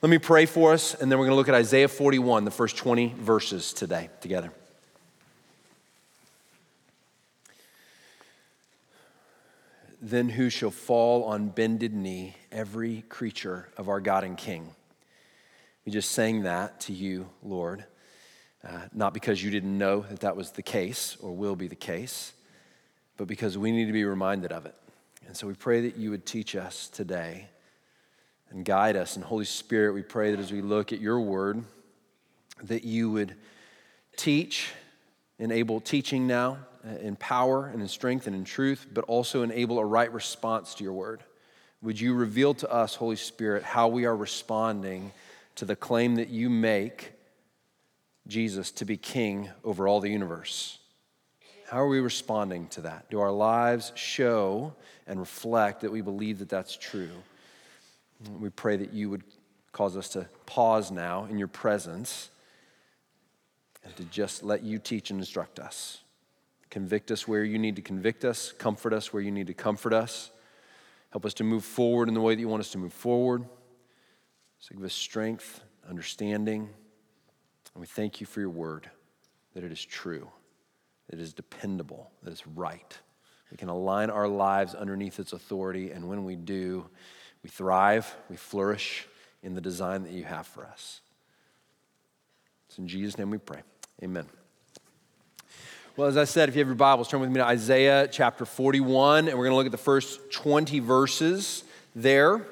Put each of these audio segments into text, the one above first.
Let me pray for us, and then we're going to look at Isaiah 41, the first 20 verses today together. Then who shall fall on bended knee, every creature of our God and King? We just sang that to you, Lord, not because you didn't know that that was the case or will be the case, but because we need to be reminded of it. And so we pray that you would teach us today and guide us. And Holy Spirit, we pray that as we look at your word, that you would teach, enable teaching now in power and in strength and in truth, but also enable a right response to your word. Would you reveal to us, Holy Spirit, how we are responding to the claim that you make, Jesus, to be king over all the universe? How are we responding to that? Do our lives show and reflect that we believe that that's true? We pray that you would cause us to pause now in your presence and to just let you teach and instruct us. Convict us where you need to convict us. Comfort us where you need to comfort us. Help us to move forward in the way that you want us to move forward. So give us strength, understanding, and we thank you for your word, that it is true, that it is dependable, that it's right. We can align our lives underneath its authority, and when we do, we thrive, we flourish in the design that you have for us. It's in Jesus' name we pray. Amen. Well, as I said, if you have your Bibles, turn with me to Isaiah chapter 41, and we're going to look at the first 20 verses there.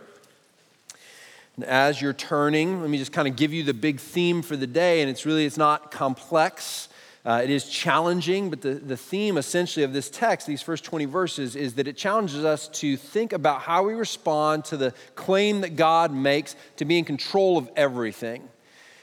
And as you're turning, let me just kind of give you the big theme for the day, and it's not complex. It is challenging, but the theme essentially of this text, these first 20 verses, is that it challenges us to think about how we respond to the claim that God makes to be in control of everything.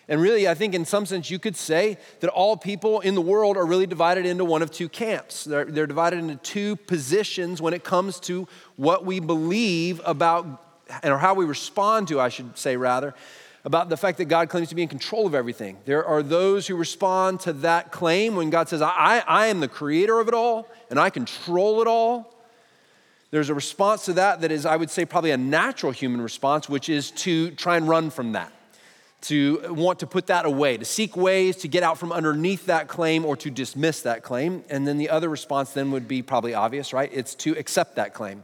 And really, I think in some sense you could say that all people in the world are really divided into one of two camps. They're divided into two positions when it comes to what we believe about, or how we respond to, I should say rather, about the fact that God claims to be in control of everything. There are those who respond to that claim when God says, I am the creator of it all, and I control it all. There's a response to that that is, I would say, probably a natural human response, which is to try and run from that, to want to put that away, to seek ways to get out from underneath that claim or to dismiss that claim. And then the other response then would be probably obvious, right? It's to accept that claim.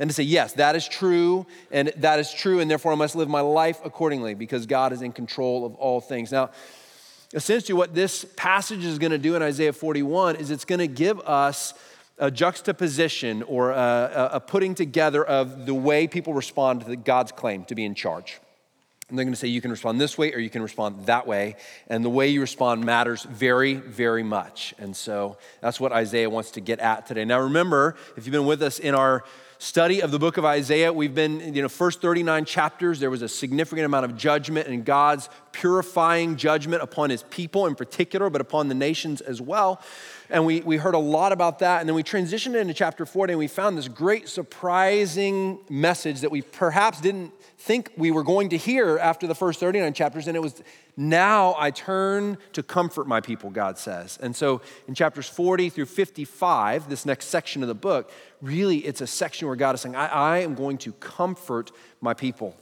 And to say, yes, that is true, and therefore I must live my life accordingly because God is in control of all things. Now, essentially what this passage is going to do in Isaiah 41 is it's going to give us a juxtaposition or a putting together of the way people respond to God's claim to be in charge. And they're going to say you can respond this way or you can respond that way, and the way you respond matters very, very much. And so that's what Isaiah wants to get at today. Now remember, if you've been with us in our study of the book of Isaiah, we've been, first 39 chapters, there was a significant amount of judgment and God's purifying judgment upon his people in particular, but upon the nations as well. And we heard a lot about that. And then we transitioned into chapter 40, and we found this great surprising message that we perhaps didn't think we were going to hear after the first 39 chapters. And it was, now I turn to comfort my people, God says. And so in chapters 40 through 55, this next section of the book, really, it's a section where God is saying, I am going to comfort my people.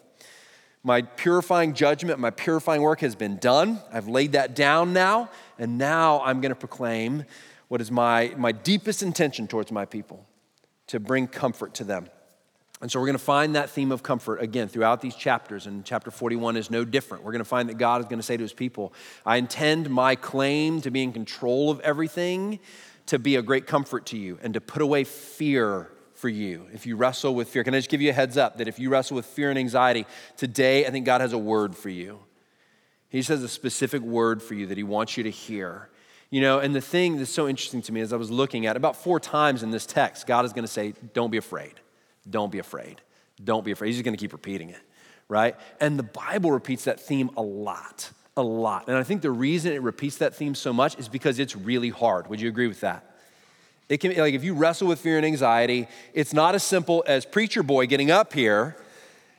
My purifying judgment, my purifying work has been done. I've laid that down now, and now I'm going to proclaim what is my deepest intention towards my people, to bring comfort to them. And so we're going to find that theme of comfort again throughout these chapters, and chapter 41 is no different. We're going to find that God is going to say to his people, I intend my claim to be in control of everything to be a great comfort to you and to put away fear for you. If you wrestle with fear, can I just give you a heads up that if you wrestle with fear and anxiety, today I think God has a word for you. He just has a specific word for you that he wants you to hear. And the thing that's so interesting to me is I was looking at about 4 times in this text, God is going to say, don't be afraid, don't be afraid, don't be afraid. He's just going to keep repeating it, right? And the Bible repeats that theme a lot. And I think the reason it repeats that theme so much is because it's really hard. Would you agree with that? It can, if you wrestle with fear and anxiety, it's not as simple as preacher boy getting up here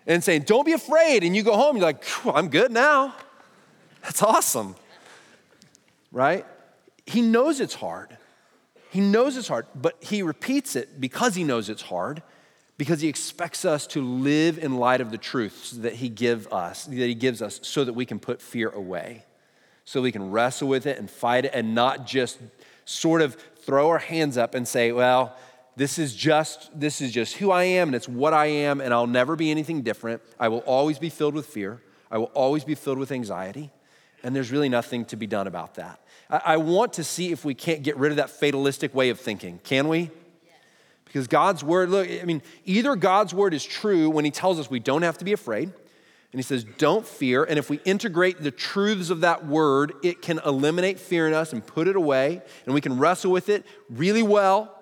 and saying, don't be afraid. And you go home, you're like, I'm good now. That's awesome, right? He knows it's hard. He knows it's hard, but he repeats it because he knows it's hard, because he expects us to live in light of the truths that he gives us so that we can put fear away, so we can wrestle with it and fight it and not just sort of throw our hands up and say, well, this is just who I am and it's what I am and I'll never be anything different. I will always be filled with fear. I will always be filled with anxiety. And there's really nothing to be done about that. I want to see if we can't get rid of that fatalistic way of thinking. Can we? Because God's word, look, I mean, either God's word is true when he tells us we don't have to be afraid, and he says, don't fear. And if we integrate the truths of that word, it can eliminate fear in us and put it away, and we can wrestle with it really well.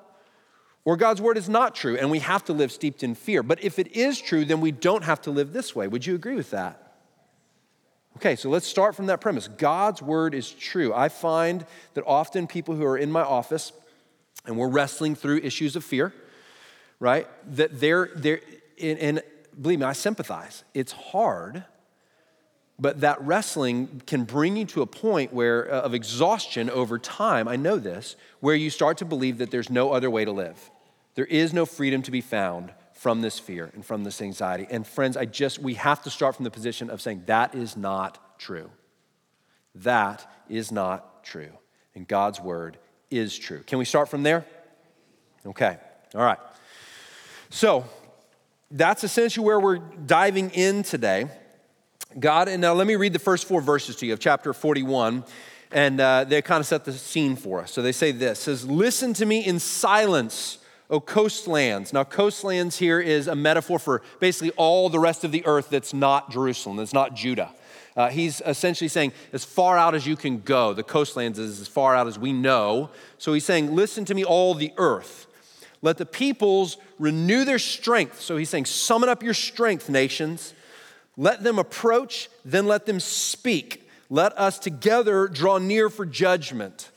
Or God's word is not true, and we have to live steeped in fear. But if it is true, then we don't have to live this way. Would you agree with that? Okay, so let's start from that premise. God's word is true. I find that often people who are in my office and we're wrestling through issues of fear, right? That they're and believe me, I sympathize. It's hard, but that wrestling can bring you to a point where of exhaustion over time, I know this, where you start to believe that there's no other way to live. There is no freedom to be found from this fear and from this anxiety. And friends, we have to start from the position of saying that is not true. That is not true. And God's word is true. Can we start from there? Okay, all right. So that's essentially where we're diving in today. And now let me read the first 4 verses to you of chapter 41. And they kind of set the scene for us. So they say this, says, listen to me in silence, O coastlands. Now, coastlands here is a metaphor for basically all the rest of the earth that's not Jerusalem, that's not Judah. He's essentially saying, as far out as you can go, the coastlands is as far out as we know. So he's saying, listen to me, all the earth. Let the peoples renew their strength. So he's saying, summon up your strength, nations. Let them approach, then let them speak. Let us together draw near for judgment.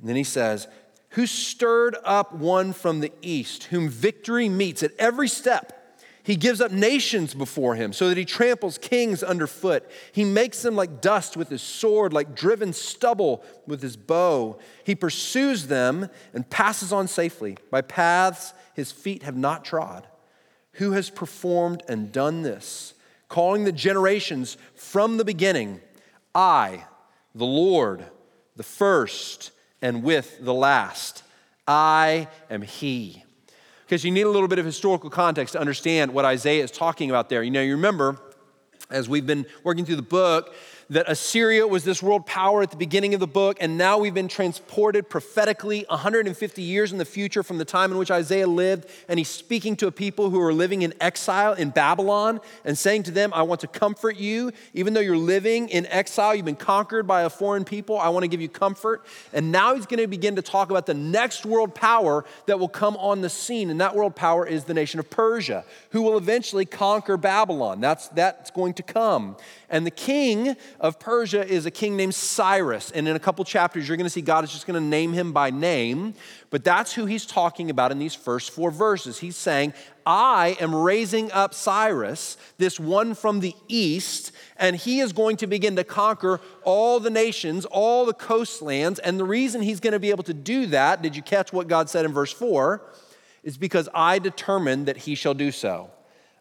And then he says, who stirred up one from the east, whom victory meets at every step. He gives up nations before him so that he tramples kings underfoot. He makes them like dust with his sword, like driven stubble with his bow. He pursues them and passes on safely by paths his feet have not trod. Who has performed and done this? Calling the generations from the beginning, I, the Lord, the first, and with the last, I am he. Because you need a little bit of historical context to understand what Isaiah is talking about there. You know, you remember, as we've been working through the book, that Assyria was this world power at the beginning of the book, and now we've been transported prophetically 150 years in the future from the time in which Isaiah lived, and he's speaking to a people who are living in exile in Babylon and saying to them, I want to comfort you. Even though you're living in exile, you've been conquered by a foreign people, I want to give you comfort. And now he's going to begin to talk about the next world power that will come on the scene, and that world power is the nation of Persia, who will eventually conquer Babylon. That's going to come. And the king of Persia is a king named Cyrus. And in a couple chapters, you're going to see God is just going to name him by name. But that's who he's talking about in these first 4 verses. He's saying, I am raising up Cyrus, this one from the east, and he is going to begin to conquer all the nations, all the coastlands. And the reason he's going to be able to do that, did you catch what God said in verse 4? Is because I determined that he shall do so.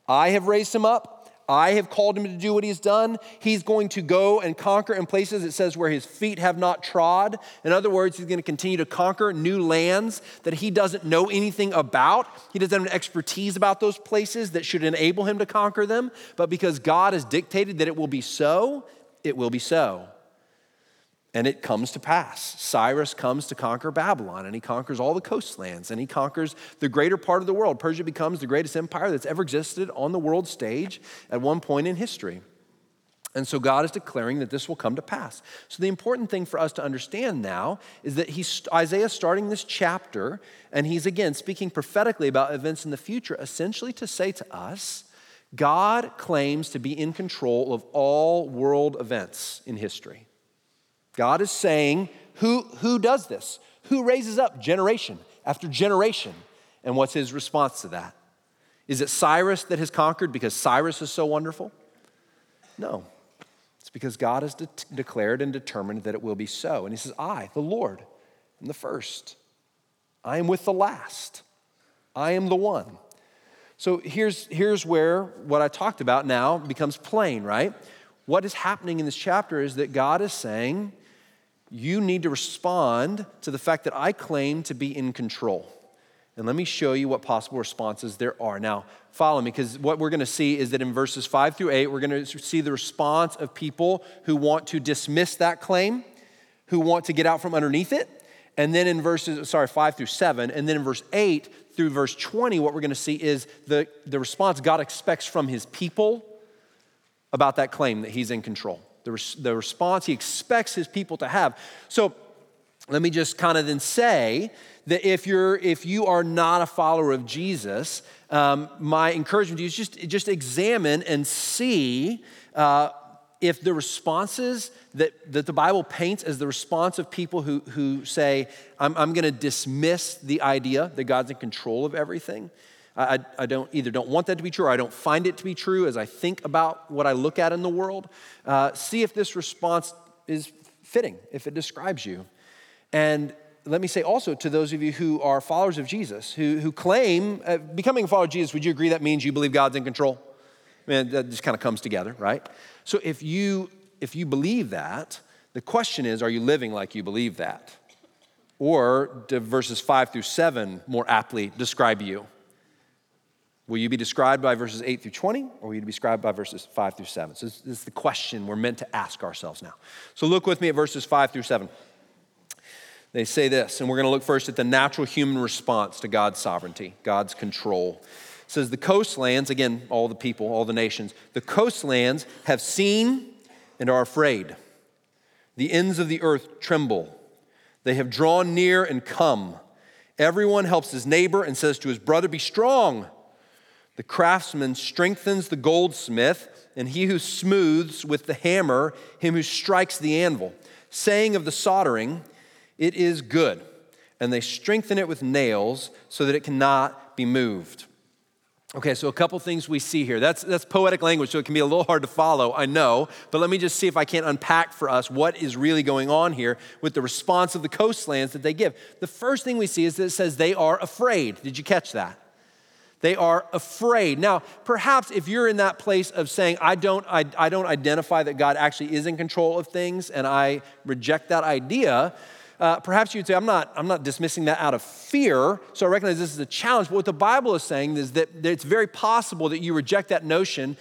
I have raised him up. I have called him to do what he's done. He's going to go and conquer in places, it says, where his feet have not trod. In other words, he's going to continue to conquer new lands that he doesn't know anything about. He doesn't have an expertise about those places that should enable him to conquer them. But because God has dictated that it will be so, it will be so. And it comes to pass. Cyrus comes to conquer Babylon, and he conquers all the coastlands, and he conquers the greater part of the world. Persia becomes the greatest empire that's ever existed on the world stage at one point in history. And so God is declaring that this will come to pass. So the important thing for us to understand now is that Isaiah is starting this chapter, and he's again speaking prophetically about events in the future, essentially to say to us, God claims to be in control of all world events in history. God is saying, who does this? Who raises up generation after generation? And what's his response to that? Is it Cyrus that has conquered because Cyrus is so wonderful? No. It's because God has declared and determined that it will be so. And he says, I, the Lord, am the first. I am with the last. I am the one. So here's where what I talked about now becomes plain, right? What is happening in this chapter is that God is saying, you need to respond to the fact that I claim to be in control. And let me show you what possible responses there are. Now, follow me, because what we're going to see is that in verses 5-8, we're going to see the response of people who want to dismiss that claim, who want to get out from underneath it. And then in verses, 5-7, and then in verse 8 through verse 20, what we're going to see is the response God expects from his people about that claim that he's in control. The response he expects his people to have. So let me just kind of then say that if you are not a follower of Jesus, my encouragement to you is just examine and see if the responses that the Bible paints as the response of people who say, I'm going to dismiss the idea that God's in control of everything. I don't want that to be true, or I don't find it to be true as I think about what I look at in the world. See if this response is fitting, if it describes you. And let me say also to those of you who are followers of Jesus, who claim, becoming a follower of Jesus, would you agree that means you believe God's in control? I mean, that just kind of comes together, right? So if you believe that, the question is, are you living like you believe that? Or do verses 5-7 more aptly describe you? Will you be described by verses 8-20, or will you be described by verses 5-7? So this is the question we're meant to ask ourselves now. So look with me at verses 5-7. They say this, and we're going to look first at the natural human response to God's sovereignty, God's control. It says, the coastlands, again, all the people, all the nations, the coastlands have seen and are afraid. The ends of the earth tremble. They have drawn near and come. Everyone helps his neighbor and says to his brother, be strong. The craftsman strengthens the goldsmith, and he who smooths with the hammer, him who strikes the anvil, saying of the soldering, it is good, and they strengthen it with nails so that it cannot be moved. Okay, so a couple things we see here. That's poetic language, so it can be a little hard to follow, I know, but let me just see if I can't unpack for us what is really going on here with the response of the coastlands that they give. The first thing we see is that it says they are afraid. Did you catch that? They are afraid. Now, perhaps if you're in that place of saying, I don't identify that God actually is in control of things, and I reject that idea, perhaps you'd say, I'm not dismissing that out of fear, so I recognize this is a challenge. But what the Bible is saying is that it's very possible that you reject that notion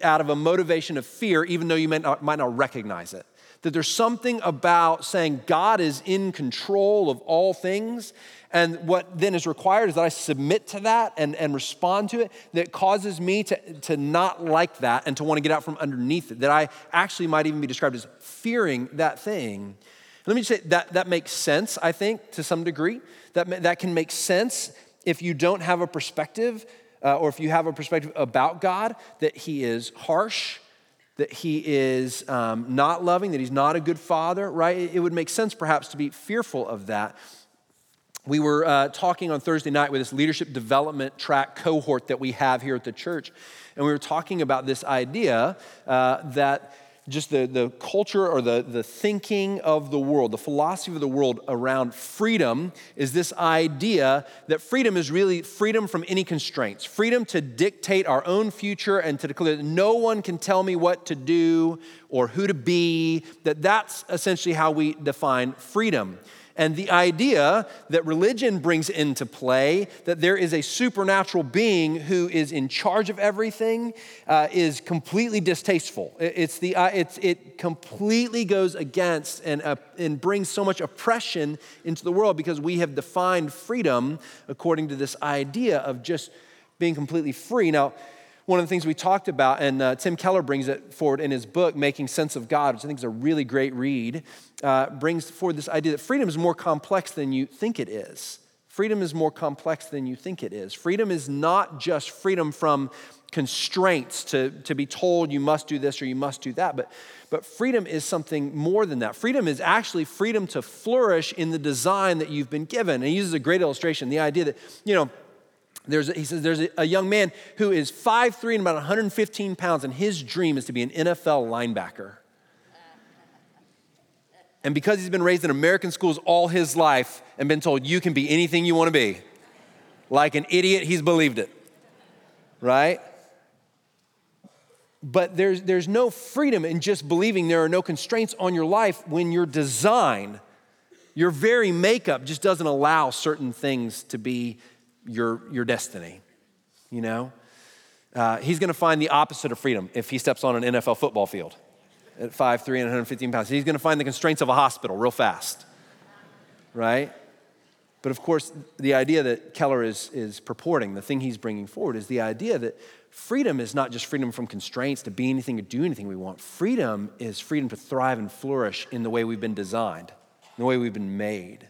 out of a motivation of fear, even though you might not recognize it. That there's something about saying God is in control of all things, and what then is required is that I submit to that and respond to it, that causes me to not like that and to want to get out from underneath it, that I actually might even be described as fearing that thing. Let me just say that makes sense, I think, to some degree. That can make sense if you don't have a perspective or if you have a perspective about God, that he is harsh, that he is not loving, that he's not a good father, right? It would make sense perhaps to be fearful of that. We were talking on Thursday night with this leadership development track cohort that we have here at the church, and we were talking about this idea that just the culture or the thinking of the world, the philosophy of the world around freedom is this idea that freedom is really freedom from any constraints, freedom to dictate our own future and to declare that no one can tell me what to do or who to be, that's essentially how we define freedom. And the idea that religion brings into play, that there is a supernatural being who is in charge of everything, is completely distasteful. It completely goes against and brings so much oppression into the world because we have defined freedom according to this idea of just being completely free. Now, one of the things we talked about, and Tim Keller brings it forward in his book, Making Sense of God, which I think is a really great read, brings forward this idea that freedom is more complex than you think it is. Freedom is more complex than you think it is. Freedom is not just freedom from constraints to be told you must do this or you must do that, but freedom is something more than that. Freedom is actually freedom to flourish in the design that you've been given. And he uses a great illustration, the idea that, he says there's a young man who is 5'3" and about 115 pounds, and his dream is to be an NFL linebacker. And because he's been raised in American schools all his life and been told you can be anything you want to be, like an idiot, he's believed it. right? But there's no freedom in just believing. There are no constraints on your life when your design, your very makeup just doesn't allow certain things to be your destiny, you know? He's going to find the opposite of freedom if he steps on an NFL football field at 5'3" and 115 pounds. He's going to find the constraints of a hospital real fast, right? But of course, the idea that Keller is purporting, the thing he's bringing forward, is the idea that freedom is not just freedom from constraints to be anything or do anything we want. Freedom is freedom to thrive and flourish in the way we've been designed, in the way we've been made.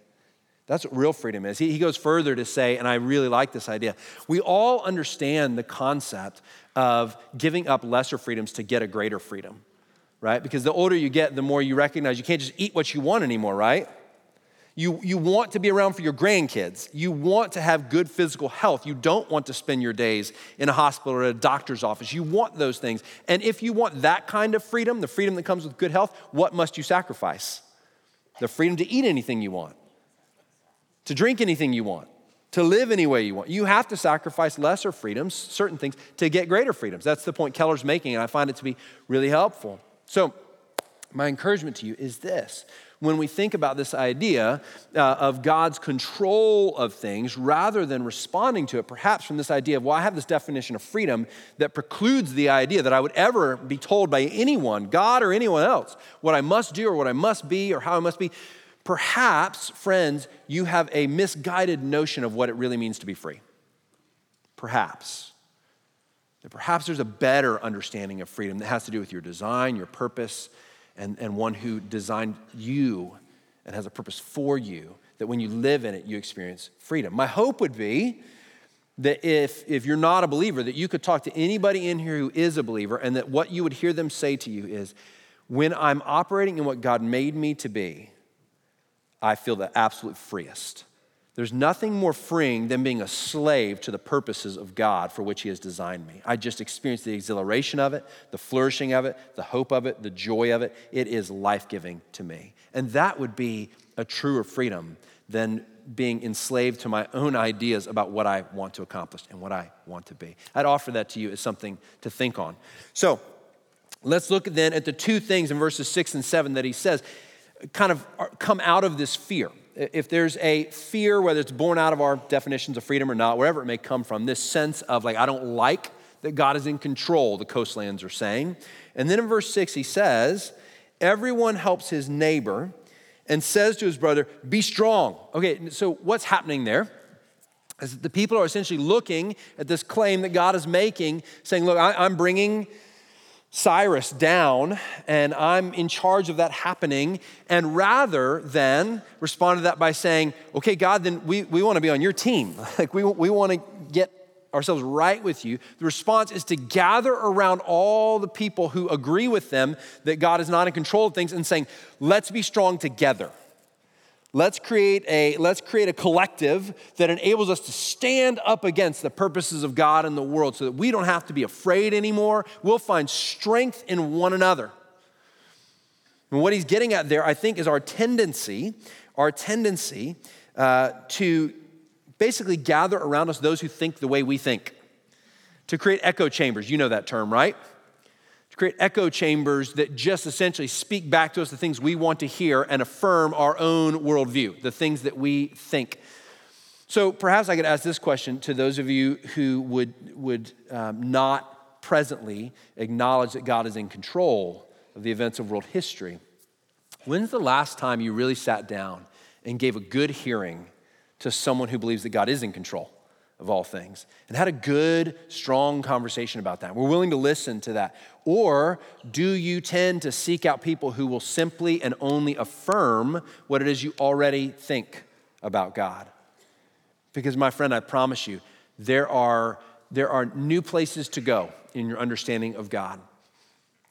That's what real freedom is. He goes further to say, and I really like this idea, we all understand the concept of giving up lesser freedoms to get a greater freedom, right? Because the older you get, the more you recognize you can't just eat what you want anymore, right? You want to be around for your grandkids. You want to have good physical health. You don't want to spend your days in a hospital or a doctor's office. You want those things. And if you want that kind of freedom, the freedom that comes with good health, what must you sacrifice? The freedom to eat anything you want, to drink anything you want, to live any way you want. You have to sacrifice lesser freedoms, certain things, to get greater freedoms. That's the point Keller's making, and I find it to be really helpful. So my encouragement to you is this. When we think about this idea of God's control of things, rather than responding to it, perhaps from this idea of, well, I have this definition of freedom that precludes the idea that I would ever be told by anyone, God or anyone else, what I must do or what I must be or how I must be. Perhaps, friends, you have a misguided notion of what it really means to be free. Perhaps. Perhaps there's a better understanding of freedom that has to do with your design, your purpose, and one who designed you and has a purpose for you, that when you live in it, you experience freedom. My hope would be that if you're not a believer, that you could talk to anybody in here who is a believer, and that what you would hear them say to you is, when I'm operating in what God made me to be, I feel the absolute freest. There's nothing more freeing than being a slave to the purposes of God for which he has designed me. I just experience the exhilaration of it, the flourishing of it, the hope of it, the joy of it. It is life-giving to me. And that would be a truer freedom than being enslaved to my own ideas about what I want to accomplish and what I want to be. I'd offer that to you as something to think on. So let's look then at the two things in verses 6 and 7 that he says kind of come out of this fear. If there's a fear, whether it's born out of our definitions of freedom or not, wherever it may come from, this sense of like, I don't like that God is in control, the coastlands are saying. And then in verse 6, he says, everyone helps his neighbor and says to his brother, be strong. Okay, so what's happening there is that the people are essentially looking at this claim that God is making, saying, look, I'm bringing Cyrus down, and I'm in charge of that happening. And rather than respond to that by saying, okay, God, then we want to be on your team. Like we want to get ourselves right with you. The response is to gather around all the people who agree with them that God is not in control of things and saying, let's be strong together. Let's create a collective that enables us to stand up against the purposes of God in the world so that we don't have to be afraid anymore. We'll find strength in one another. And what he's getting at there, I think, is our tendency to basically gather around us those who think the way we think, to create echo chambers. You know that term, right? Create echo chambers that just essentially speak back to us the things we want to hear and affirm our own worldview, the things that we think. So perhaps I could ask this question to those of you who would not presently acknowledge that God is in control of the events of world history. When's the last time you really sat down and gave a good hearing to someone who believes that God is in control of all things, and had a good, strong conversation about that? We're willing to listen to that. Or do you tend to seek out people who will simply and only affirm what it is you already think about God? Because my friend, I promise you, there are new places to go in your understanding of God.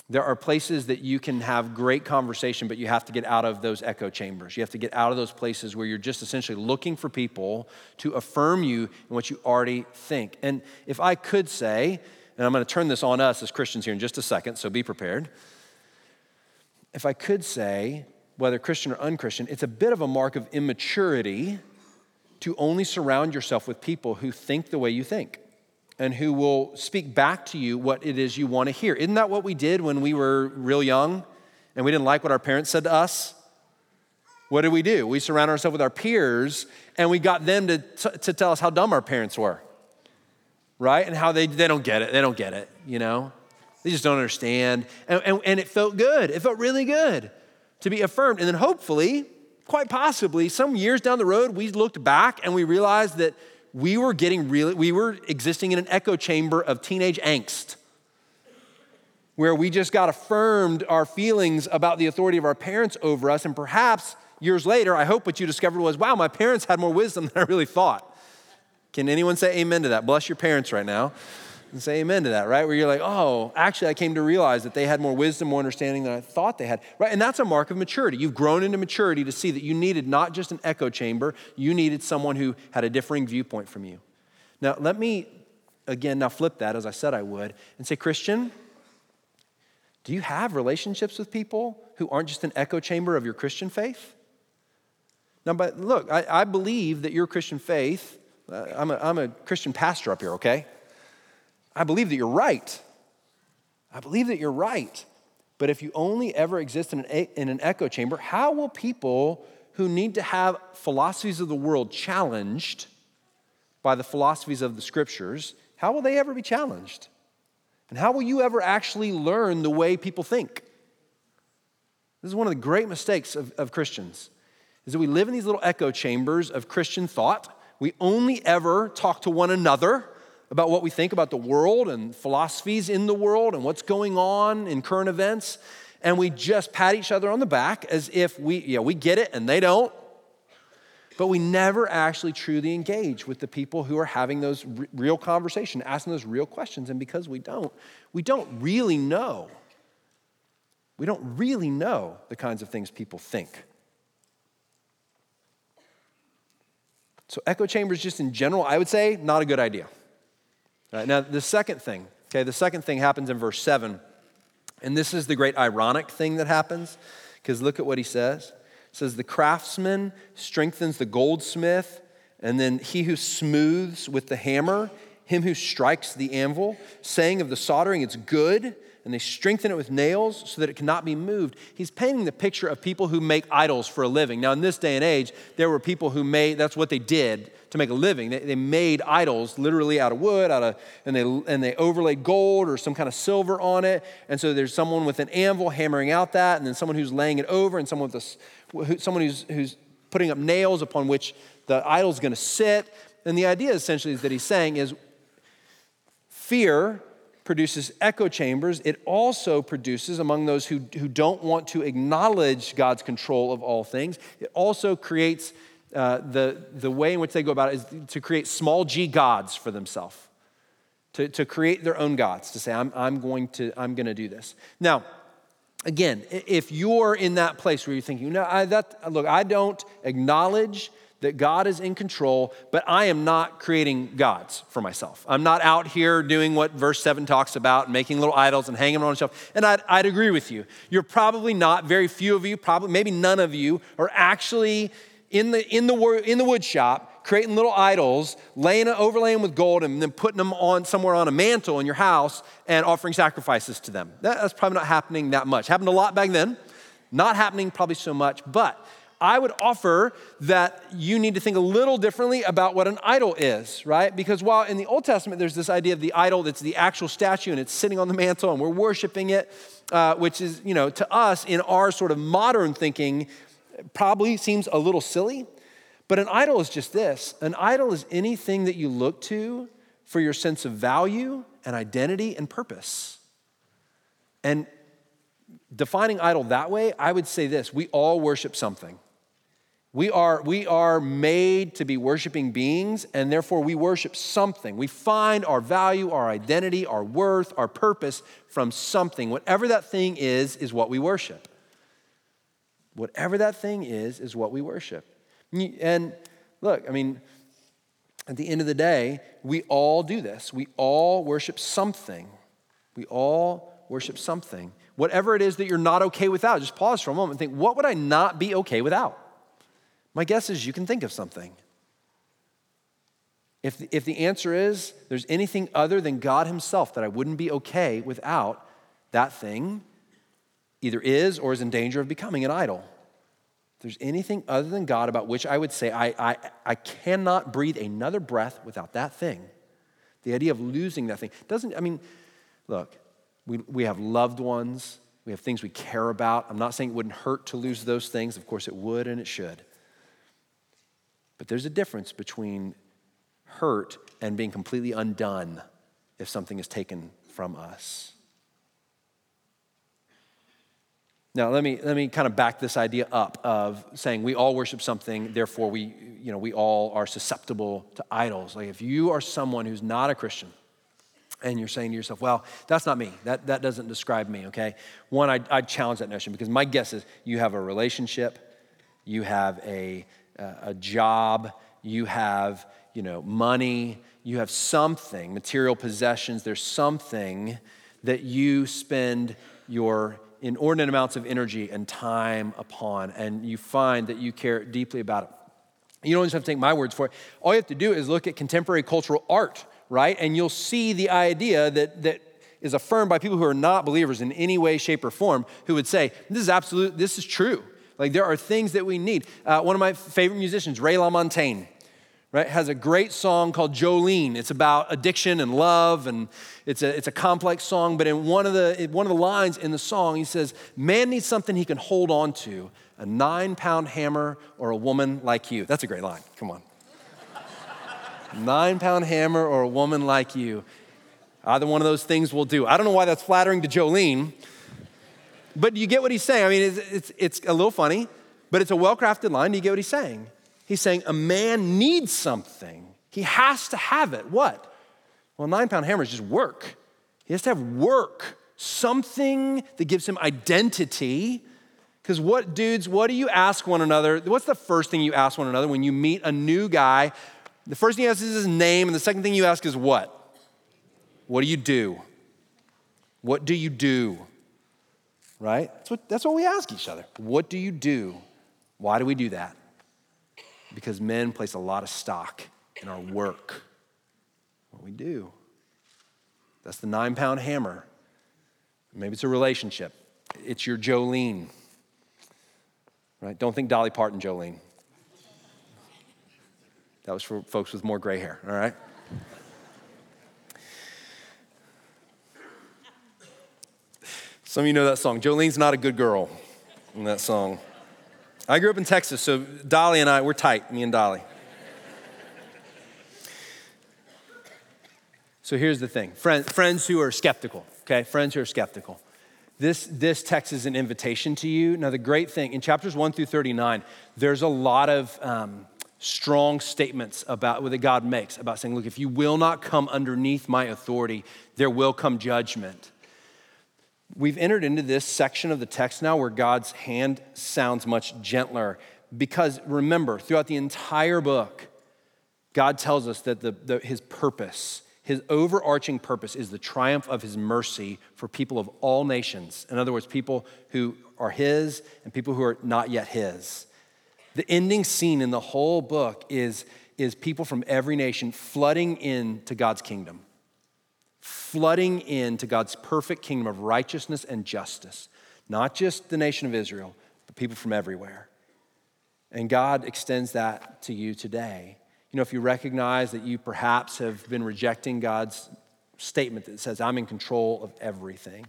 There are places that you can have great conversation, but you have to get out of those echo chambers. You have to get out of those places where you're just essentially looking for people to affirm you in what you already think. And if I could say, and I'm going to turn this on us as Christians here in just a second, so be prepared. If I could say, whether Christian or unchristian, it's a bit of a mark of immaturity to only surround yourself with people who think the way you think and who will speak back to you what it is you want to hear. Isn't that what we did when we were real young and we didn't like what our parents said to us? What did we do? We surround ourselves with our peers and we got them to tell us how dumb our parents were, right? And how they don't get it. They don't get it, you know? They just don't understand. And it felt good. It felt really good to be affirmed. And then hopefully, quite possibly, some years down the road, we looked back and we realized that we were existing in an echo chamber of teenage angst, where we just got affirmed our feelings about the authority of our parents over us. And perhaps years later, I hope what you discovered was, wow, my parents had more wisdom than I really thought. Can anyone say amen to that? Bless your parents right now and say amen to that, right? Where you're like, oh, actually I came to realize that they had more wisdom, more understanding than I thought they had, right? And that's a mark of maturity. You've grown into maturity to see that you needed not just an echo chamber, you needed someone who had a differing viewpoint from you. Now, let me, again, now flip that as I said I would and say, Christian, do you have relationships with people who aren't just an echo chamber of your Christian faith? Now, but look, I believe that your Christian faith, I'm a Christian pastor up here, okay? I believe that you're right. I believe that you're right. But if you only ever exist in an echo chamber, how will people who need to have philosophies of the world challenged by the philosophies of the scriptures, how will they ever be challenged? And how will you ever actually learn the way people think? This is one of the great mistakes of Christians, is that we live in these little echo chambers of Christian thought. We only ever talk to one another about what we think about the world and philosophies in the world and what's going on in current events. And we just pat each other on the back as if we get it and they don't. But we never actually truly engage with the people who are having those real conversations, asking those real questions. And because we don't really know. We don't really know the kinds of things people think. So echo chambers just in general, I would say, not a good idea. All right, now, the second thing happens in verse 7. And this is the great ironic thing that happens, because look at what he says. It says, the craftsman strengthens the goldsmith, and then he who smooths with the hammer, him who strikes the anvil, saying of the soldering, it's good, and they strengthen it with nails so that it cannot be moved. He's painting the picture of people who make idols for a living. Now, in this day and age, there were people who made, that's what they did to make a living. They made idols literally out of wood, and they overlaid gold or some kind of silver on it. And so there's someone with an anvil hammering out that, and then someone who's laying it over, and someone who's putting up nails upon which the idol's going to sit. And the idea essentially is that he's saying is fear produces echo chambers. It also produces, among those who don't want to acknowledge God's control of all things, it also creates the way in which they go about it is to create small g gods for themselves, to create their own gods, to say, I'm going to do this. Now, again, if you're in that place where you're thinking, I don't acknowledge that God is in control, but I am not creating gods for myself. I'm not out here doing what verse 7 talks about, making little idols and hanging them on a shelf. And I'd agree with you. You're probably not, very few of you, probably maybe none of you, are actually in the wood shop creating little idols, overlaying with gold, and then putting them on somewhere on a mantle in your house and offering sacrifices to them. That's probably not happening that much. Happened a lot back then. Not happening probably so much, but I would offer that you need to think a little differently about what an idol is, right? Because while in the Old Testament, there's this idea of the idol that's the actual statue and it's sitting on the mantle and we're worshiping it, which is, to us in our sort of modern thinking, probably seems a little silly. But an idol is just this. An idol is anything that you look to for your sense of value and identity and purpose. And defining idol that way, I would say this, we all worship something. We are made to be worshiping beings, and therefore we worship something. We find our value, our identity, our worth, our purpose from something. Whatever that thing is what we worship. Whatever that thing is what we worship. And look, I mean, at the end of the day, we all do this. We all worship something. We all worship something. Whatever it is that you're not okay without, just pause for a moment and think, what would I not be okay without? My guess is you can think of something. If the answer is there's anything other than God himself that I wouldn't be okay without, that thing either is or is in danger of becoming an idol. If there's anything other than God about which I would say, I cannot breathe another breath without that thing. The idea of losing that thing doesn't, I mean, look, we have loved ones, we have things we care about. I'm not saying it wouldn't hurt to lose those things. Of course it would and it should. But there's a difference between hurt and being completely undone if something is taken from us. Now let me kind of back this idea up of saying we all worship something, therefore we all are susceptible to idols. Like if you are someone who's not a Christian and you're saying to yourself, well, that's not me. That doesn't describe me, okay? One, I'd challenge that notion because my guess is you have a relationship, you have a job, you have money, you have something, material possessions, there's something that you spend your inordinate amounts of energy and time upon, and you find that you care deeply about it. You don't just have to take my words for it. All you have to do is look at contemporary cultural art, right? And you'll see the idea that is affirmed by people who are not believers in any way, shape, or form, who would say, this is true. Like there are things that we need. One of my favorite musicians, Ray LaMontagne, right, has a great song called Jolene. It's about addiction and love, and it's a complex song, but in one of the lines in the song, he says, man needs something he can hold on to, a 9-pound hammer or a woman like you. That's a great line, come on. 9-pound hammer or a woman like you. Either one of those things will do. I don't know why that's flattering to Jolene, but you get what he's saying. I mean, it's a little funny, but it's a well-crafted line. Do you get what he's saying? He's saying a man needs something. He has to have it. What? Well, a 9-pound hammer is just work. He has to have work, something that gives him identity. Because what do you ask one another? What's the first thing you ask one another when you meet a new guy? The first thing you ask is his name, and the second thing you ask is what? What do you do? What do you do? Right? That's what we ask each other. What do you do? Why do we do that? Because men place a lot of stock in our work, what we do. That's the 9-pound hammer. Maybe it's a relationship. It's your Jolene, right? Don't think Dolly Parton Jolene. That was for folks with more gray hair, all right? Some of you know that song. Jolene's not a good girl in that song. I grew up in Texas, so Dolly and I, we're tight, me and Dolly. So here's the thing. Friends who are skeptical, okay? Friends who are skeptical. This text is an invitation to you. Now, the great thing, in chapters 1 through 39, there's a lot of strong statements about what God makes, about saying, look, if you will not come underneath my authority, there will come judgment. We've entered into this section of the text now where God's hand sounds much gentler because remember, throughout the entire book, God tells us that his purpose, his overarching purpose is the triumph of his mercy for people of all nations. In other words, people who are his and people who are not yet his. The ending scene in the whole book is people from every nation flooding into God's kingdom. Flooding into God's perfect kingdom of righteousness and justice. Not just the nation of Israel, but people from everywhere. And God extends that to you today. You know, if you recognize that you perhaps have been rejecting God's statement that says, I'm in control of everything.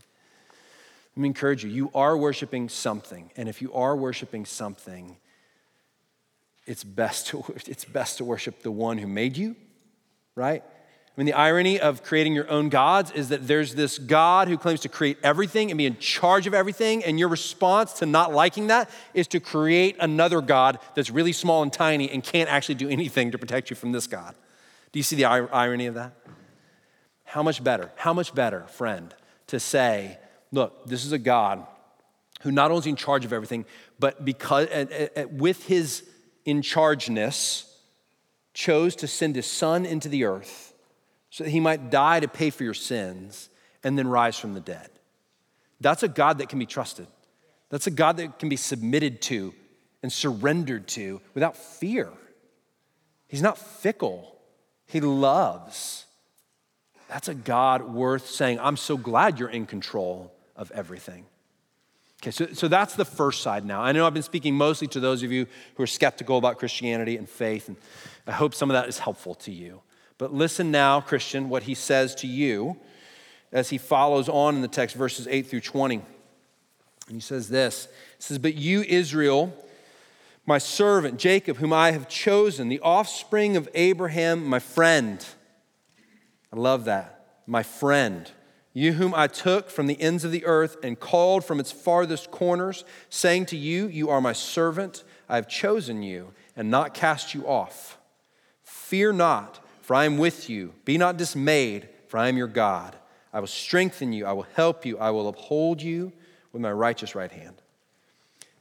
Let me encourage you, you are worshiping something. And if you are worshiping something, it's best to worship the one who made you, right? I mean, the irony of creating your own gods is that there's this God who claims to create everything and be in charge of everything, and your response to not liking that is to create another God that's really small and tiny and can't actually do anything to protect you from this God. Do you see the irony of that? How much better, friend, to say, look, this is a God who not only is in charge of everything, but because with his in-chargeness, chose to send his son into the earth so that he might die to pay for your sins and then rise from the dead. That's a God that can be trusted. That's a God that can be submitted to and surrendered to without fear. He's not fickle. He loves. That's a God worth saying, I'm so glad you're in control of everything. Okay, so that's the first side now. I know I've been speaking mostly to those of you who are skeptical about Christianity and faith, and I hope some of that is helpful to you. But listen now, Christian, what he says to you as he follows on in the text, verses 8 through 20. And he says this. He says, but you, Israel, my servant, Jacob, whom I have chosen, the offspring of Abraham, my friend. I love that. My friend. You whom I took from the ends of the earth and called from its farthest corners, saying to you, you are my servant. I have chosen you and not cast you off. Fear not, for I am with you. Be not dismayed, for I am your God. I will strengthen you. I will help you. I will uphold you with my righteous right hand.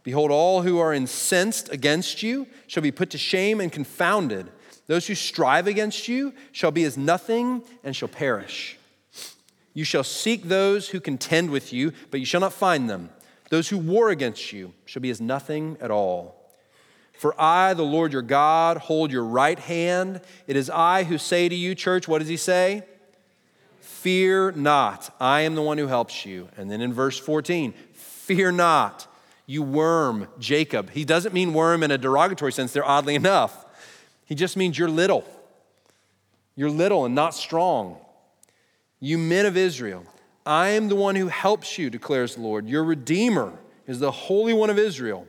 Behold, all who are incensed against you shall be put to shame and confounded. Those who strive against you shall be as nothing and shall perish. You shall seek those who contend with you, but you shall not find them. Those who war against you shall be as nothing at all. For I, the Lord your God, hold your right hand. It is I who say to you, church, what does he say? Fear not, I am the one who helps you. And then in verse 14, fear not, you worm, Jacob. He doesn't mean worm in a derogatory sense there, oddly enough. He just means you're little. You're little and not strong. You men of Israel, I am the one who helps you, declares the Lord. Your Redeemer is the Holy One of Israel.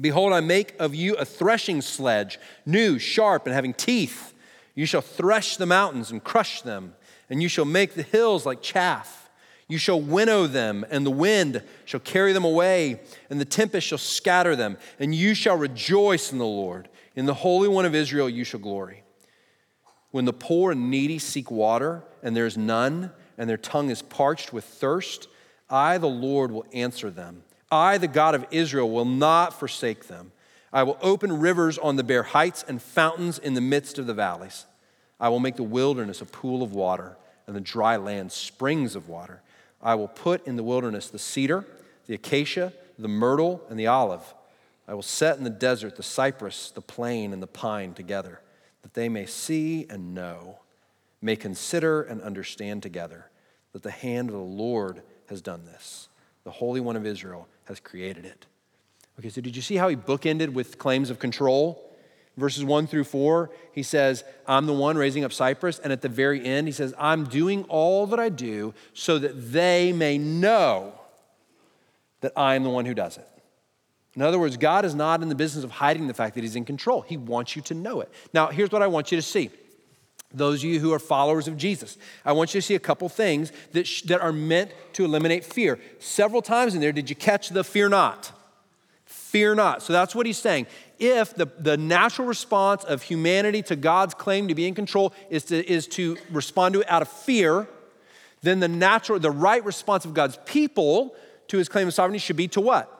Behold, I make of you a threshing sledge, new, sharp, and having teeth. You shall thresh the mountains and crush them. And you shall make the hills like chaff. You shall winnow them, and the wind shall carry them away, and the tempest shall scatter them. And you shall rejoice in the Lord. In the Holy One of Israel you shall glory. When the poor and needy seek water, and there is none, and their tongue is parched with thirst, I, the Lord, will answer them. I, the God of Israel, will not forsake them. I will open rivers on the bare heights and fountains in the midst of the valleys. I will make the wilderness a pool of water and the dry land springs of water. I will put in the wilderness the cedar, the acacia, the myrtle, and the olive. I will set in the desert the cypress, the plane, and the pine together, that they may see and know, may consider and understand together, that the hand of the Lord has done this. The Holy One of Israel has created it. Okay, so did you see how he bookended with claims of control? Verses 1 through 4, he says, I'm the one raising up Cyprus. And at the very end, he says, I'm doing all that I do so that they may know that I am the one who does it. In other words, God is not in the business of hiding the fact that he's in control. He wants you to know it. Now, here's what I want you to see. Those of you who are followers of Jesus, I want you to see a couple things that are meant to eliminate fear. Several times in there, did you catch the fear not? Fear not. So that's what he's saying. If the natural response of humanity to God's claim to be in control is to respond to it out of fear, then the right response of God's people to his claim of sovereignty should be to what?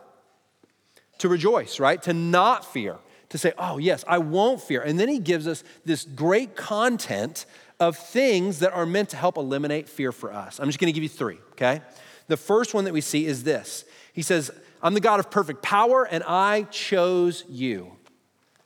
To rejoice, right? To not fear. To say, oh yes, I won't fear. And then he gives us this great content of things that are meant to help eliminate fear for us. I'm just gonna give you three, okay? The first one that we see is this. He says, I'm the God of perfect power, and I chose you.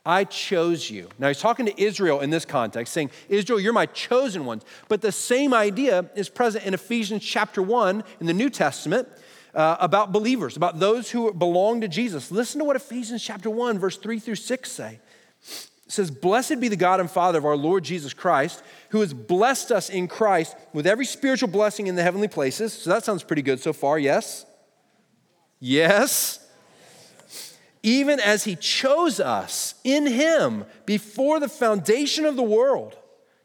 I chose you. Now, he's talking to Israel in this context, saying, Israel, you're my chosen ones. But the same idea is present in Ephesians chapter 1 in the New Testament about believers, about those who belong to Jesus. Listen to what Ephesians chapter 1, verse 3 through 6 say. It says, blessed be the God and Father of our Lord Jesus Christ, who has blessed us in Christ with every spiritual blessing in the heavenly places. So that sounds pretty good so far, yes? Yes, even as he chose us in him before the foundation of the world,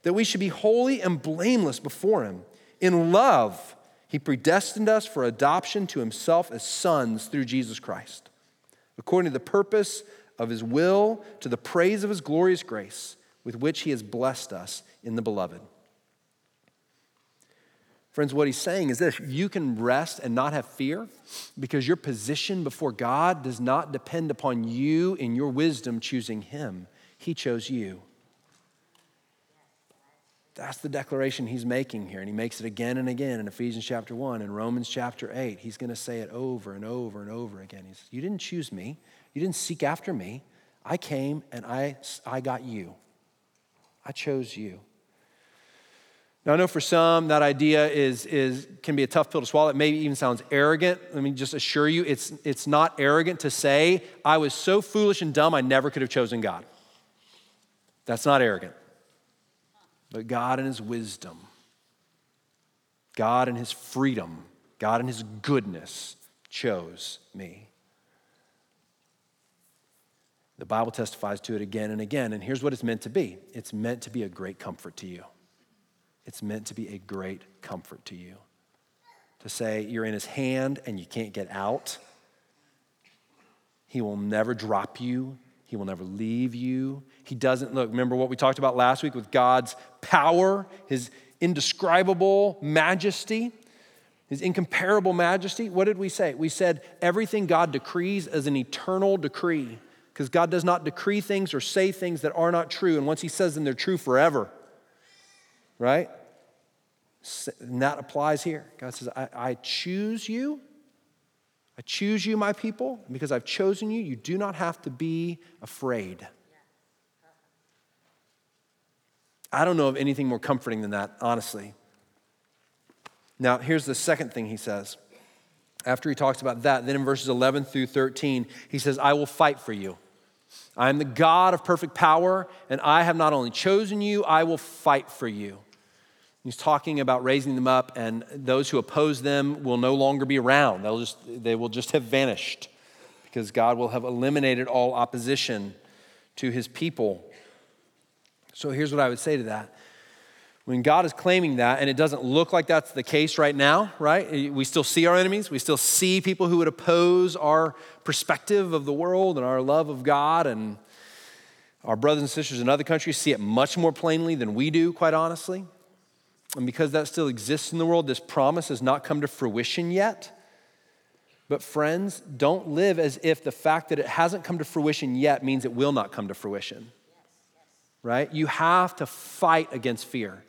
that we should be holy and blameless before him. In love, he predestined us for adoption to himself as sons through Jesus Christ, according to the purpose of his will, to the praise of his glorious grace, with which he has blessed us in the beloved. Friends, what he's saying is this. You can rest and not have fear because your position before God does not depend upon you in your wisdom choosing him. He chose you. That's the declaration he's making here, and he makes it again and again in Ephesians chapter 1 and Romans chapter 8. He's going to say it over and over and over again. He says, you didn't choose me. You didn't seek after me. I came and I got you. I chose you. Now, I know for some that idea can be a tough pill to swallow. It maybe even sounds arrogant. Let me just assure you, it's not arrogant to say, I was so foolish and dumb, I never could have chosen God. That's not arrogant. But God in his wisdom, God in his freedom, God in his goodness chose me. The Bible testifies to it again and again, and here's what it's meant to be. It's meant to be a great comfort to you. It's meant to be a great comfort to you. To say you're in his hand and you can't get out. He will never drop you. He will never leave you. He doesn't, look, remember what we talked about last week with God's power, his indescribable majesty, his incomparable majesty. What did we say? We said everything God decrees is an eternal decree, because God does not decree things or say things that are not true. And once he says them, they're true forever, right? And that applies here. God says, I choose you. I choose you, my people, and because I've chosen you, you do not have to be afraid. I don't know of anything more comforting than that, honestly. Now, here's the second thing he says. After he talks about that, then in verses 11 through 13, he says, I will fight for you. I am the God of perfect power, and I have not only chosen you, I will fight for you. He's talking about raising them up, and those who oppose them will no longer be around. They will just have vanished, because God will have eliminated all opposition to his people. So here's what I would say to that. When God is claiming that, and it doesn't look like that's the case right now, right? We still see our enemies. We still see people who would oppose our perspective of the world and our love of God. And our brothers and sisters in other countries see it much more plainly than we do, quite honestly. And because that still exists in the world, this promise has not come to fruition yet. But friends, don't live as if the fact that it hasn't come to fruition yet means it will not come to fruition, right? You have to fight against fear.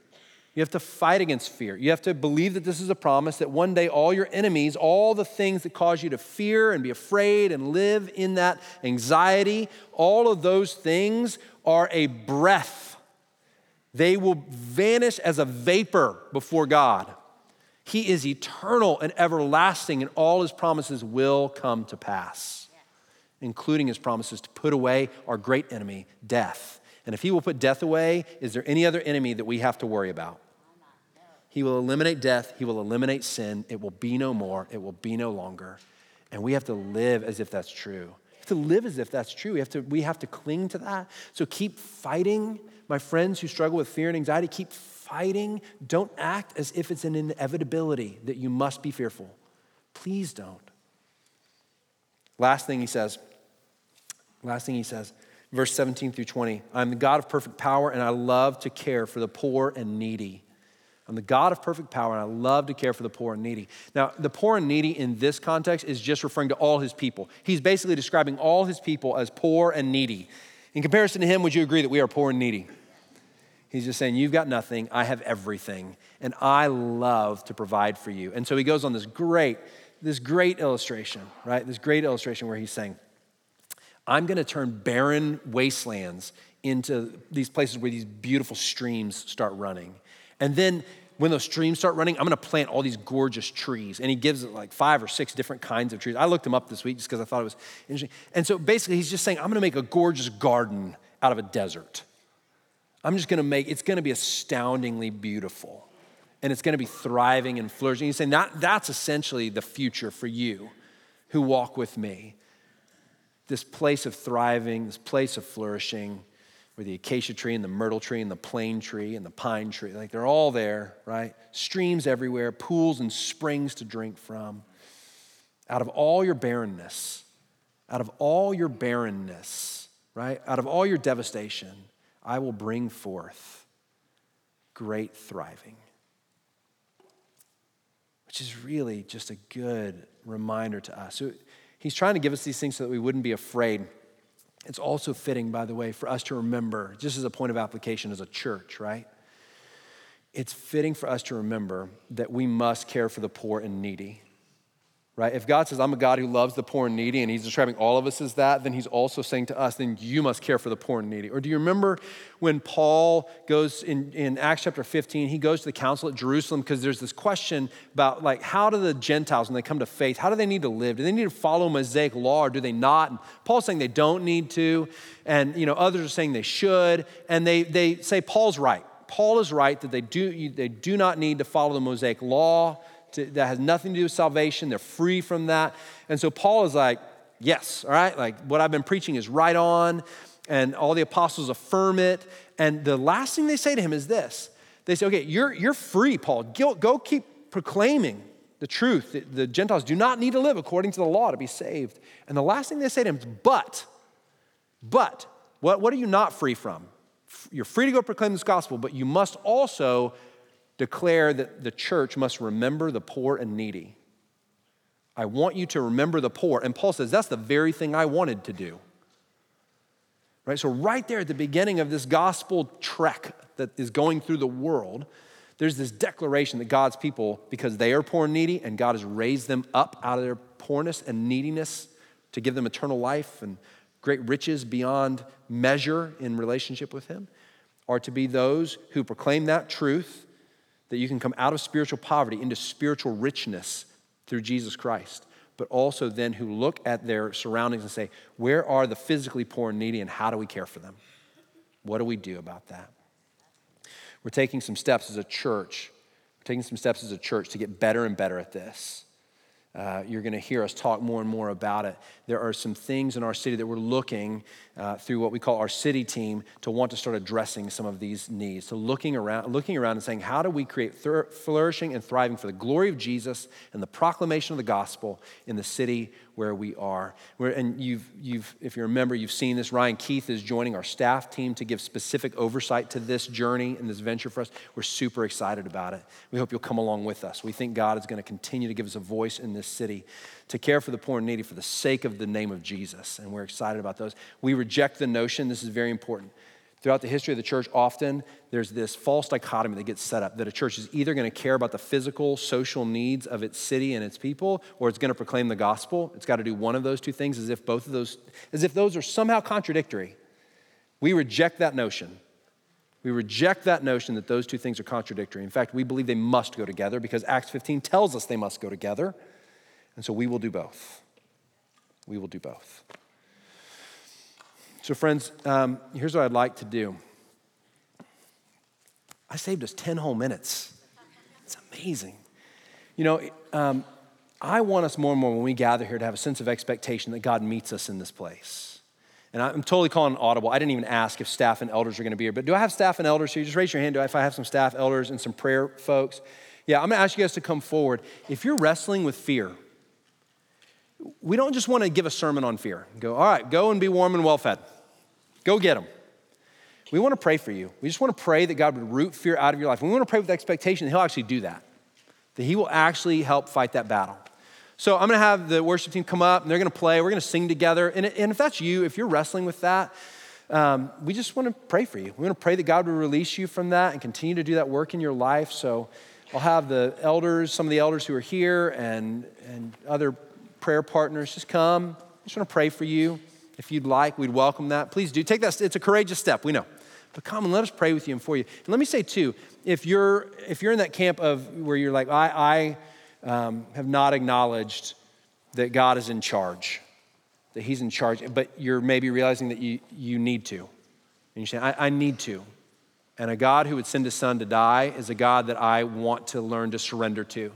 You have to fight against fear. You have to believe that this is a promise that one day all your enemies, all the things that cause you to fear and be afraid and live in that anxiety, all of those things are a breath. They will vanish as a vapor before God. He is eternal and everlasting, and all his promises will come to pass, including his promises to put away our great enemy, death. And if he will put death away, is there any other enemy that we have to worry about? He will eliminate death. He will eliminate sin. It will be no more. It will be no longer. And we have to live as if that's true. We have to live as if that's true. We have to cling to that. So keep fighting. My friends who struggle with fear and anxiety, keep fighting. Don't act as if it's an inevitability that you must be fearful. Please don't. Last thing he says, Verse 17 through 20, I'm the God of perfect power, and I love to care for the poor and needy. I'm the God of perfect power, and I love to care for the poor and needy. Now, the poor and needy in this context is just referring to all his people. He's basically describing all his people as poor and needy. In comparison to him, would you agree that we are poor and needy? He's just saying, you've got nothing, I have everything, and I love to provide for you. And so he goes on this great illustration, right? This great illustration where he's saying, I'm gonna turn barren wastelands into these places where these beautiful streams start running. And then when those streams start running, I'm gonna plant all these gorgeous trees. And he gives it like 5 or 6 different kinds of trees. I looked them up this week just because I thought it was interesting. And so basically he's just saying, I'm gonna make a gorgeous garden out of a desert. It's gonna be astoundingly beautiful. And it's gonna be thriving and flourishing. He's saying that's essentially the future for you who walk with me. This place of thriving, this place of flourishing, where the acacia tree and the myrtle tree and the plane tree and the pine tree, like they're all there, right? Streams everywhere, pools and springs to drink from. Out of all your barrenness, right? Out of all your devastation, I will bring forth great thriving. Which is really just a good reminder to us. So, he's trying to give us these things so that we wouldn't be afraid. It's also fitting, by the way, for us to remember, just as a point of application as a church, right? It's fitting for us to remember that we must care for the poor and needy. right? If God says, I'm a God who loves the poor and needy, and he's describing all of us as that, then he's also saying to us, then you must care for the poor and needy. Or do you remember when Paul goes in Acts chapter 15, he goes to the council at Jerusalem because there's this question about like, how do the Gentiles, when they come to faith, how do they need to live? Do they need to follow Mosaic law or do they not? And Paul's saying they don't need to. And others are saying they should. And they say Paul's right. Paul is right that they do not need to follow the Mosaic law. That has nothing to do with salvation. They're free from that. And so Paul is like, yes, all right? Like what I've been preaching is right on. And all the apostles affirm it. And the last thing they say to him is this. They say, okay, you're free, Paul. Go keep proclaiming the truth. The Gentiles do not need to live according to the law to be saved. And the last thing they say to him is, but, what are you not free from? You're free to go proclaim this gospel, but you must also declare that the church must remember the poor and needy. I want you to remember the poor. And Paul says, that's the very thing I wanted to do. Right? So right there at the beginning of this gospel trek that is going through the world, there's this declaration that God's people, because they are poor and needy, and God has raised them up out of their poorness and neediness to give them eternal life and great riches beyond measure in relationship with him, are to be those who proclaim that truth, that you can come out of spiritual poverty into spiritual richness through Jesus Christ, but also then who look at their surroundings and say, where are the physically poor and needy and how do we care for them? What do we do about that? We're taking some steps as a church. We're taking some steps as a church to get better and better at this. You're going to hear us talk more and more about it. There are some things in our city that we're looking through what we call our city team to want to start addressing some of these needs. So looking around and saying, how do we create flourishing and thriving for the glory of Jesus and the proclamation of the gospel in the city where we are? If you remember, you've seen this. Ryan Keith is joining our staff team to give specific oversight to this journey and this venture for us. We're super excited about it. We hope you'll come along with us. We think God is going to continue to give us a voice in this city to care for the poor and needy for the sake of the name of Jesus. And we're excited about those. We reject the notion, this is very important. Throughout the history of the church, often there's this false dichotomy that gets set up that a church is either going to care about the physical, social needs of its city and its people, or it's going to proclaim the gospel. It's got to do one of those two things as if those are somehow contradictory. We reject that notion. We reject that notion that those two things are contradictory. In fact, we believe they must go together because Acts 15 tells us they must go together. And so we will do both. We will do both. So friends, here's what I'd like to do. I saved us 10 whole minutes. It's amazing. I want us more and more when we gather here to have a sense of expectation that God meets us in this place. And I'm totally calling an audible. I didn't even ask if staff and elders are going to be here, but do I have staff and elders here? Just raise your hand if I have some staff, elders, and some prayer folks. Yeah, I'm going to ask you guys to come forward. If you're wrestling with fear, we don't just want to give a sermon on fear. Go, all right, go and be warm and well-fed. Go get them. We want to pray for you. We just want to pray that God would root fear out of your life. We want to pray with expectation that he'll actually do that he will actually help fight that battle. So I'm going to have the worship team come up, and they're going to play. We're going to sing together. And if that's you, if you're wrestling with that, we just want to pray for you. We want to pray that God would release you from that and continue to do that work in your life. So I'll have the elders, some of the elders who are here and other prayer partners, just come. I just want to pray for you. If you'd like, we'd welcome that. Please do. Take that. It's a courageous step, we know. But come and let us pray with you and for you. And let me say too, if you're in that camp of where you're like, I have not acknowledged that God is in charge, that he's in charge, but you're maybe realizing that you need to. And you're saying, I need to. And a God who would send his son to die is a God that I want to learn to surrender to.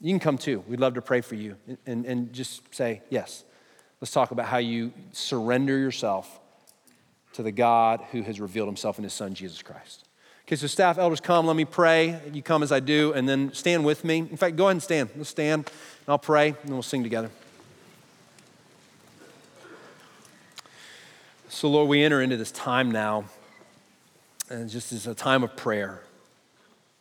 You can come too. We'd love to pray for you and just say, yes, let's talk about how you surrender yourself to the God who has revealed himself in his son, Jesus Christ. Okay, so staff, elders, come, let me pray. You come as I do, and then stand with me. In fact, go ahead and stand. Let's stand, and I'll pray, and then we'll sing together. So Lord, we enter into this time now, and it just is a time of prayer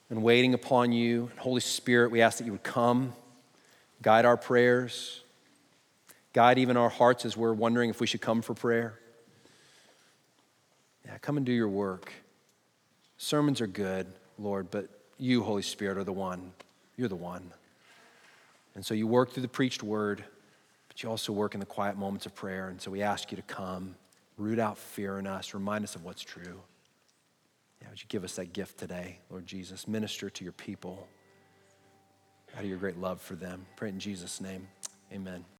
and waiting upon you. And Holy Spirit, we ask that you would come, guide our prayers, guide even our hearts as we're wondering if we should come for prayer. Yeah, come and do your work. Sermons are good, Lord, but you, Holy Spirit, are the one. You're the one. And so you work through the preached word, but you also work in the quiet moments of prayer. And so we ask you to come, root out fear in us, remind us of what's true. Yeah, would you give us that gift today, Lord Jesus? Minister to your people out of your great love for them. Pray in Jesus' name, amen.